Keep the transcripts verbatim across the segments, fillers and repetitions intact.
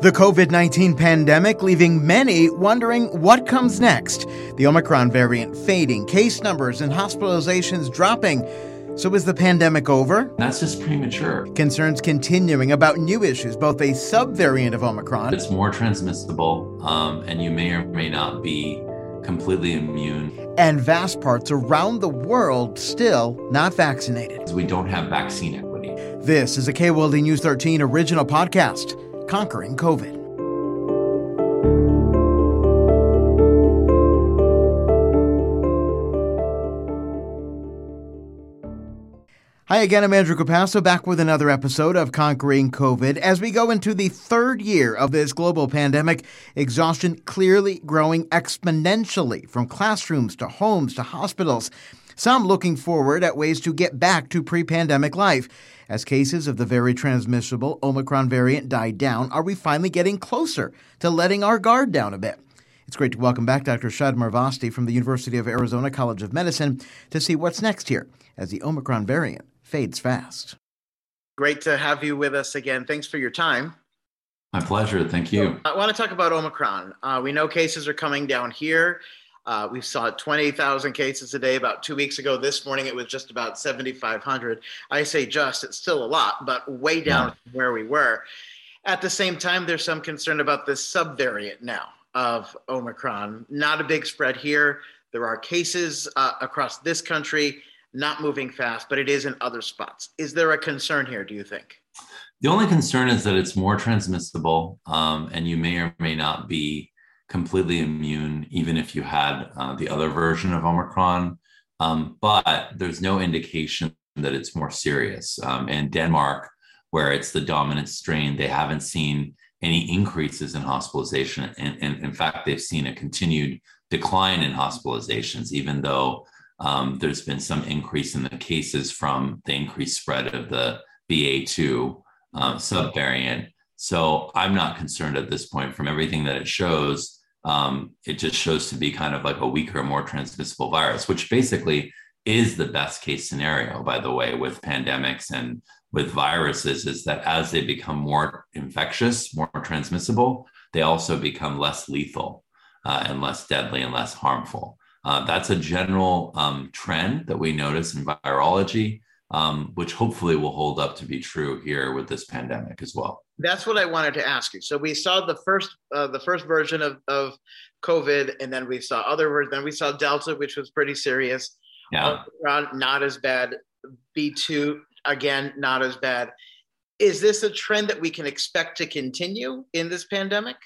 The COVID nineteen pandemic leaving many wondering what comes next. The Omicron variant fading, case numbers and hospitalizations dropping. So is the pandemic over? That's just premature. Concerns continuing about new issues, both a subvariant of Omicron. It's more transmissible, um, and you may or may not be completely immune. And vast parts around the world still not vaccinated. We don't have vaccine equity. This is a K O L D News thirteen original podcast. Conquering COVID. Hi again, I'm Andrew Capasso, back with another episode of Conquering COVID. As we go into the third year of this global pandemic, exhaustion clearly growing exponentially from classrooms to homes to hospitals. Some looking forward at ways to get back to pre-pandemic life. As cases of the very transmissible Omicron variant die down, are we finally getting closer to letting our guard down a bit? It's great to welcome back Doctor Shad Marvasti from the University of Arizona College of Medicine to see what's next here as the Omicron variant fades fast. Great to have you with us again. Thanks for your time. My pleasure. Thank you. So I want to talk about Omicron. Uh, we know cases are coming down here. Uh, we saw twenty thousand cases a day about two weeks ago. This morning, it was just about seventy-five hundred. I say just, it's still a lot, but way down from where we were. At the same time, there's some concern about this subvariant now of Omicron. Not a big spread here. There are cases uh, across this country, not moving fast, but it is in other spots. Is there a concern here, do you think? The only concern is that it's more transmissible, um, and you may or may not be completely immune, even if you had uh, the other version of Omicron, um, but there's no indication that it's more serious. Um, in Denmark, where it's the dominant strain, they haven't seen any increases in hospitalization. And, and in fact, they've seen a continued decline in hospitalizations, even though um, there's been some increase in the cases from the increased spread of the B A two uh, subvariant. So I'm not concerned at this point from everything that it shows. Um, it just shows to be kind of like a weaker, more transmissible virus, which basically is the best case scenario, by the way, with pandemics and with viruses, is that as they become more infectious, more transmissible, they also become less lethal uh, and less deadly and less harmful. Uh, that's a general um, trend that we notice in virology, um, which hopefully will hold up to be true here with this pandemic as well. That's what I wanted to ask you. So we saw the first uh, the first version of, of COVID, and then we saw other versions. Then we saw Delta, which was pretty serious. Yeah. Omicron, not as bad. B two, again, not as bad. Is this a trend that we can expect to continue in this pandemic?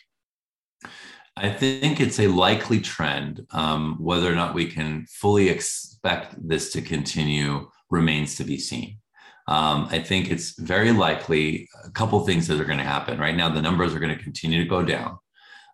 I think it's a likely trend. Um, whether or not we can fully expect this to continue remains to be seen. Um, I think it's very likely a couple things that are going to happen. Right now, the numbers are going to continue to go down.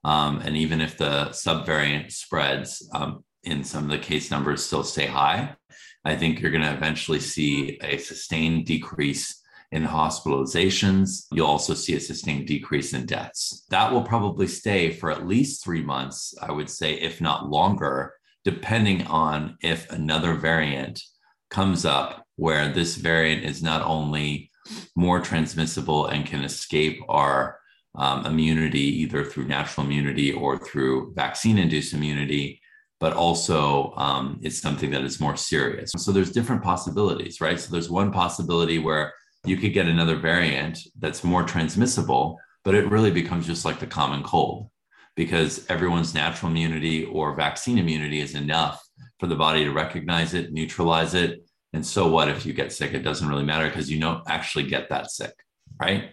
Um, and even if the subvariant spreads, um, in some of the case numbers still stay high, I think you're going to eventually see a sustained decrease in hospitalizations. You'll also see a sustained decrease in deaths. That will probably stay for at least three months, I would say, if not longer, depending on if another variant comes up where this variant is not only more transmissible and can escape our um, immunity, either through natural immunity or through vaccine-induced immunity, but also um, is something that is more serious. So there's different possibilities, right? So there's one possibility where you could get another variant that's more transmissible, but it really becomes just like the common cold, because everyone's natural immunity or vaccine immunity is enough for the body to recognize it, neutralize it. And so what if you get sick? It doesn't really matter because you don't actually get that sick, right?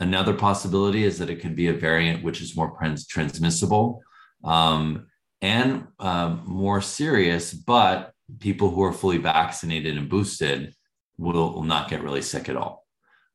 Another possibility is that it could be a variant which is more trans- transmissible um, and um, more serious, but people who are fully vaccinated and boosted will, will not get really sick at all.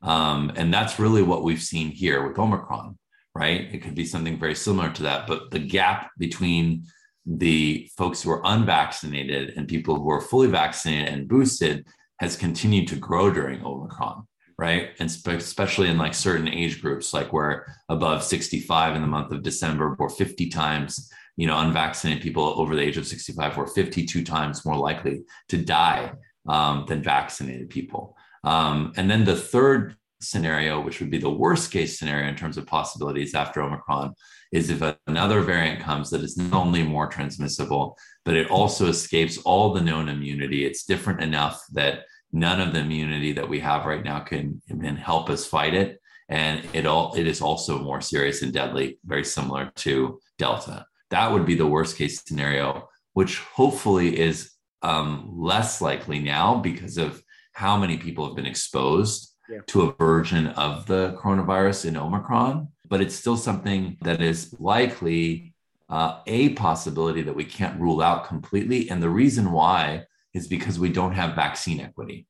Um, and that's really what we've seen here with Omicron, right? It could be something very similar to that, but the gap between the folks who are unvaccinated and people who are fully vaccinated and boosted has continued to grow during Omicron, right? And spe- especially in like certain age groups, like we're above sixty-five in the month of December, we're fifty times, you know, unvaccinated people over the age of sixty-five were fifty-two times more likely to die um, than vaccinated people. Um, and then the third scenario, which would be the worst case scenario in terms of possibilities after Omicron, is if another variant comes that is not only more transmissible, but it also escapes all the known immunity. It's different enough that none of the immunity that we have right now can, can help us fight it. And it all it is also more serious and deadly, very similar to Delta. That would be the worst case scenario, which hopefully is um, less likely now because of how many people have been exposed yeah. to a version of the coronavirus in Omicron. But it's still something that is likely uh, a possibility that we can't rule out completely. And the reason why is because we don't have vaccine equity.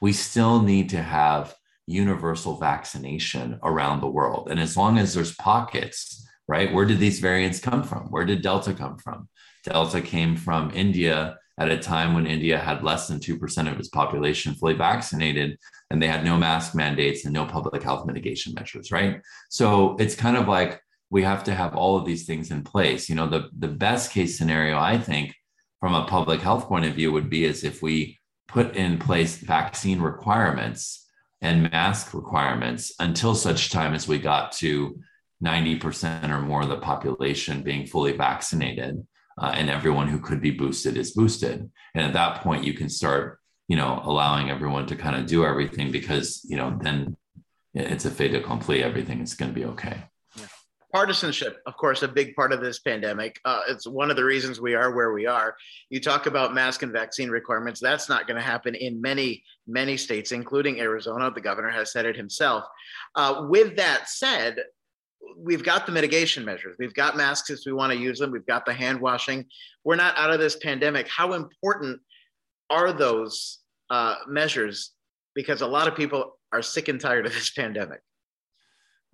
We still need to have universal vaccination around the world. And as long as there's pockets, right? Where did these variants come from? Where did Delta come from? Delta came from India at a time when India had less than two percent of its population fully vaccinated, and they had no mask mandates and no public health mitigation measures, right? So it's kind of like we have to have all of these things in place. You know, the, the best case scenario, I think, from a public health point of view would be as if we put in place vaccine requirements and mask requirements until such time as we got to ninety percent or more of the population being fully vaccinated, uh, and everyone who could be boosted is boosted. And at that point, you can start, you know, allowing everyone to kind of do everything because, you know, then it's a fait accompli. Everything is going to be okay. Yeah. Partisanship, of course, a big part of this pandemic. Uh, it's one of the reasons we are where we are. You talk about mask and vaccine requirements. That's not going to happen in many many states, including Arizona. The governor has said it himself. Uh, with that said, we've got the mitigation measures. We've got masks if we want to use them. We've got the hand washing. We're not out of this pandemic. How important are those uh, measures? Because a lot of people are sick and tired of this pandemic.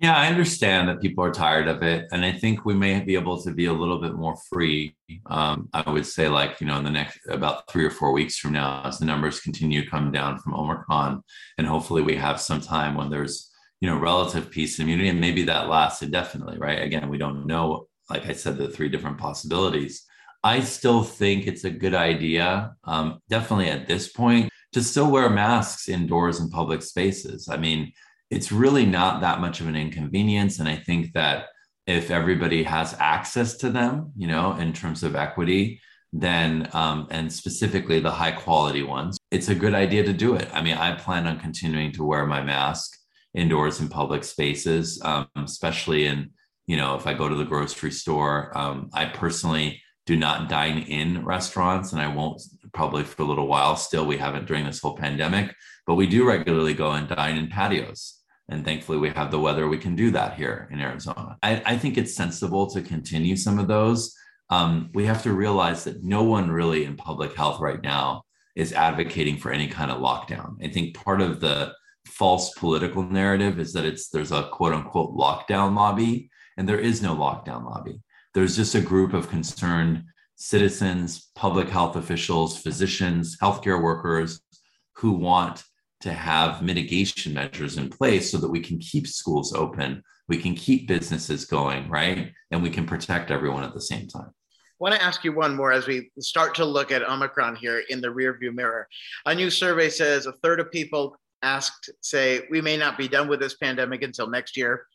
Yeah, I understand that people are tired of it. And I think we may be able to be a little bit more free. Um, I would say like, you know, in the next about three or four weeks from now, as the numbers continue to come down from Omicron, and hopefully we have some time when there's, you know, relative peace and immunity, and maybe that lasts indefinitely, right? Again, we don't know, like I said, the three different possibilities. I still think it's a good idea, um, definitely at this point, to still wear masks indoors in public spaces. I mean, it's really not that much of an inconvenience. And I think that if everybody has access to them, you know, in terms of equity, then, um, and specifically the high quality ones, it's a good idea to do it. I mean, I plan on continuing to wear my mask indoors in public spaces, um, especially in, you know, if I go to the grocery store. um, I personally do not dine in restaurants, and I won't probably for a little while still. We haven't during this whole pandemic, but we do regularly go and dine in patios. And thankfully we have the weather, we can do that here in Arizona. I, I think it's sensible to continue some of those. Um, we have to realize that no one really in public health right now is advocating for any kind of lockdown. I think part of the false political narrative is that it's there's a quote unquote lockdown lobby, and there is no lockdown lobby. There's just a group of concerned citizens, public health officials, physicians, healthcare workers who want to have mitigation measures in place so that we can keep schools open, we can keep businesses going, right? And we can protect everyone at the same time. I want to ask you one more as we start to look at Omicron here in the rearview mirror. A new survey says a third of people asked say, we may not be done with this pandemic until next year,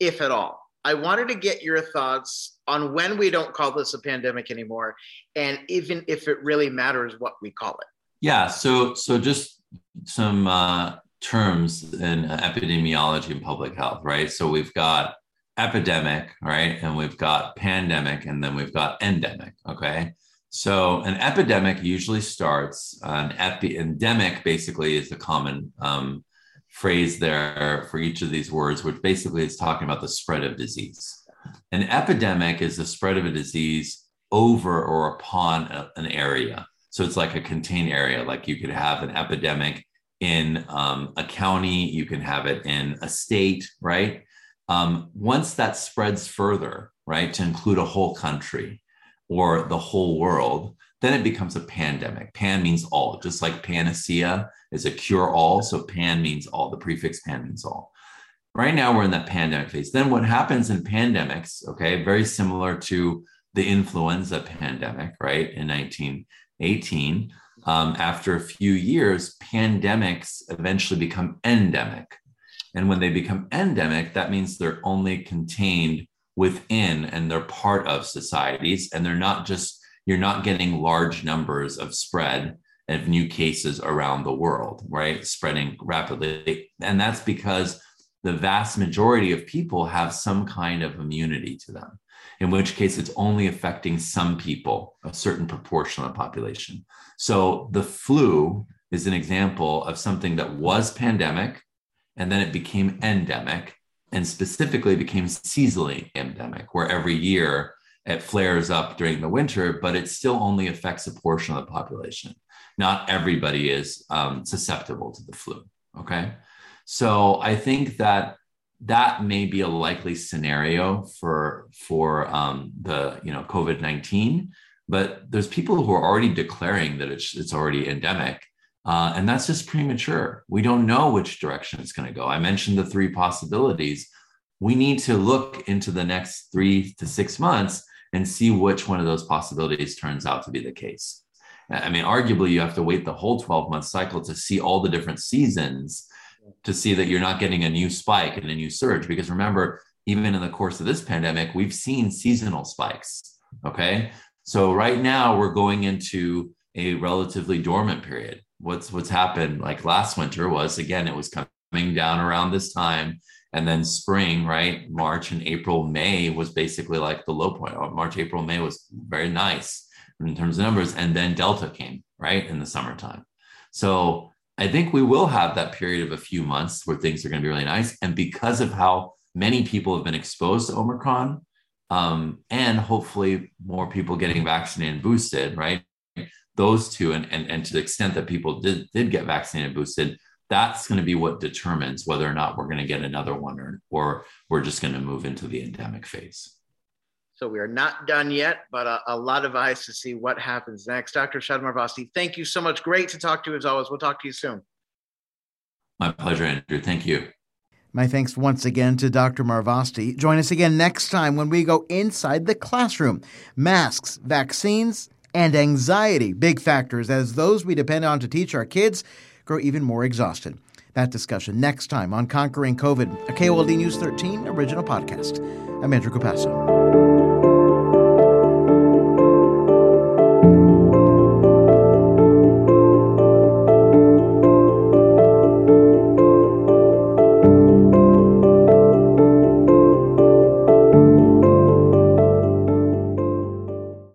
if at all. I wanted to get your thoughts on when we don't call this a pandemic anymore, and even if it really matters what we call it. Yeah, so so just some uh, terms in epidemiology and public health, right? So we've got epidemic, right? And we've got pandemic, and then we've got endemic, okay? So an epidemic usually starts, an epi- endemic basically is the common um, phrase there for each of these words, which basically is talking about the spread of disease. An epidemic is the spread of a disease over or upon a, an area. So it's like a contained area, like you could have an epidemic in um, a county, you can have it in a state, right? Um, once that spreads further, right, to include a whole country or the whole world, then it becomes a pandemic. Pan means all, just like panacea is a cure-all. So pan means all, the prefix pan means all. Right now we're in that pandemic phase. Then what happens in pandemics, okay, very similar to the influenza pandemic, right, in nineteen eighteen. Um, after a few years, pandemics eventually become endemic. And when they become endemic, that means they're only contained within and they're part of societies. And they're not just, you're not getting large numbers of spread of new cases around the world, right? Spreading rapidly. And that's because the vast majority of people have some kind of immunity to them, in which case it's only affecting some people, a certain proportion of the population. So the flu is an example of something that was pandemic, and then it became endemic, and specifically became seasonally endemic, where every year it flares up during the winter, but it still only affects a portion of the population. Not everybody is um, susceptible to the flu, okay? So I think that that may be a likely scenario for, for um, the you know COVID nineteen, but there's people who are already declaring that it's, it's already endemic, uh, and that's just premature. We don't know which direction it's gonna go. I mentioned the three possibilities. We need to look into the next three to six months and see which one of those possibilities turns out to be the case. I mean, arguably, you have to wait the whole twelve-month cycle to see all the different seasons to see that you're not getting a new spike and a new surge. Because remember, even in the course of this pandemic, we've seen seasonal spikes, okay? So right now, we're going into a relatively dormant period. What's what's happened, like last winter was, again, it was coming down around this time. And then spring, right, March and April, May was basically like the low point. March, April, May was very nice in terms of numbers, and then Delta came, right, in the summertime. So I think we will have that period of a few months where things are going to be really nice. And because of how many people have been exposed to Omicron, um, and hopefully more people getting vaccinated and boosted, right, those two, and, and, and to the extent that people did, did get vaccinated and boosted, that's going to be what determines whether or not we're going to get another one, or, or we're just going to move into the endemic phase. So we are not done yet, but a, a lot of eyes to see what happens next. Doctor Shad Marvasti, thank you so much. Great to talk to you as always. We'll talk to you soon. My pleasure, Andrew. Thank you. My thanks once again to Doctor Marvasti. Join us again next time when we go inside the classroom. Masks, vaccines, and anxiety, big factors as those we depend on to teach our kids grow even more exhausted. That discussion next time on Conquering COVID, a K O L D News thirteen original podcast. I'm Andrew Capasso.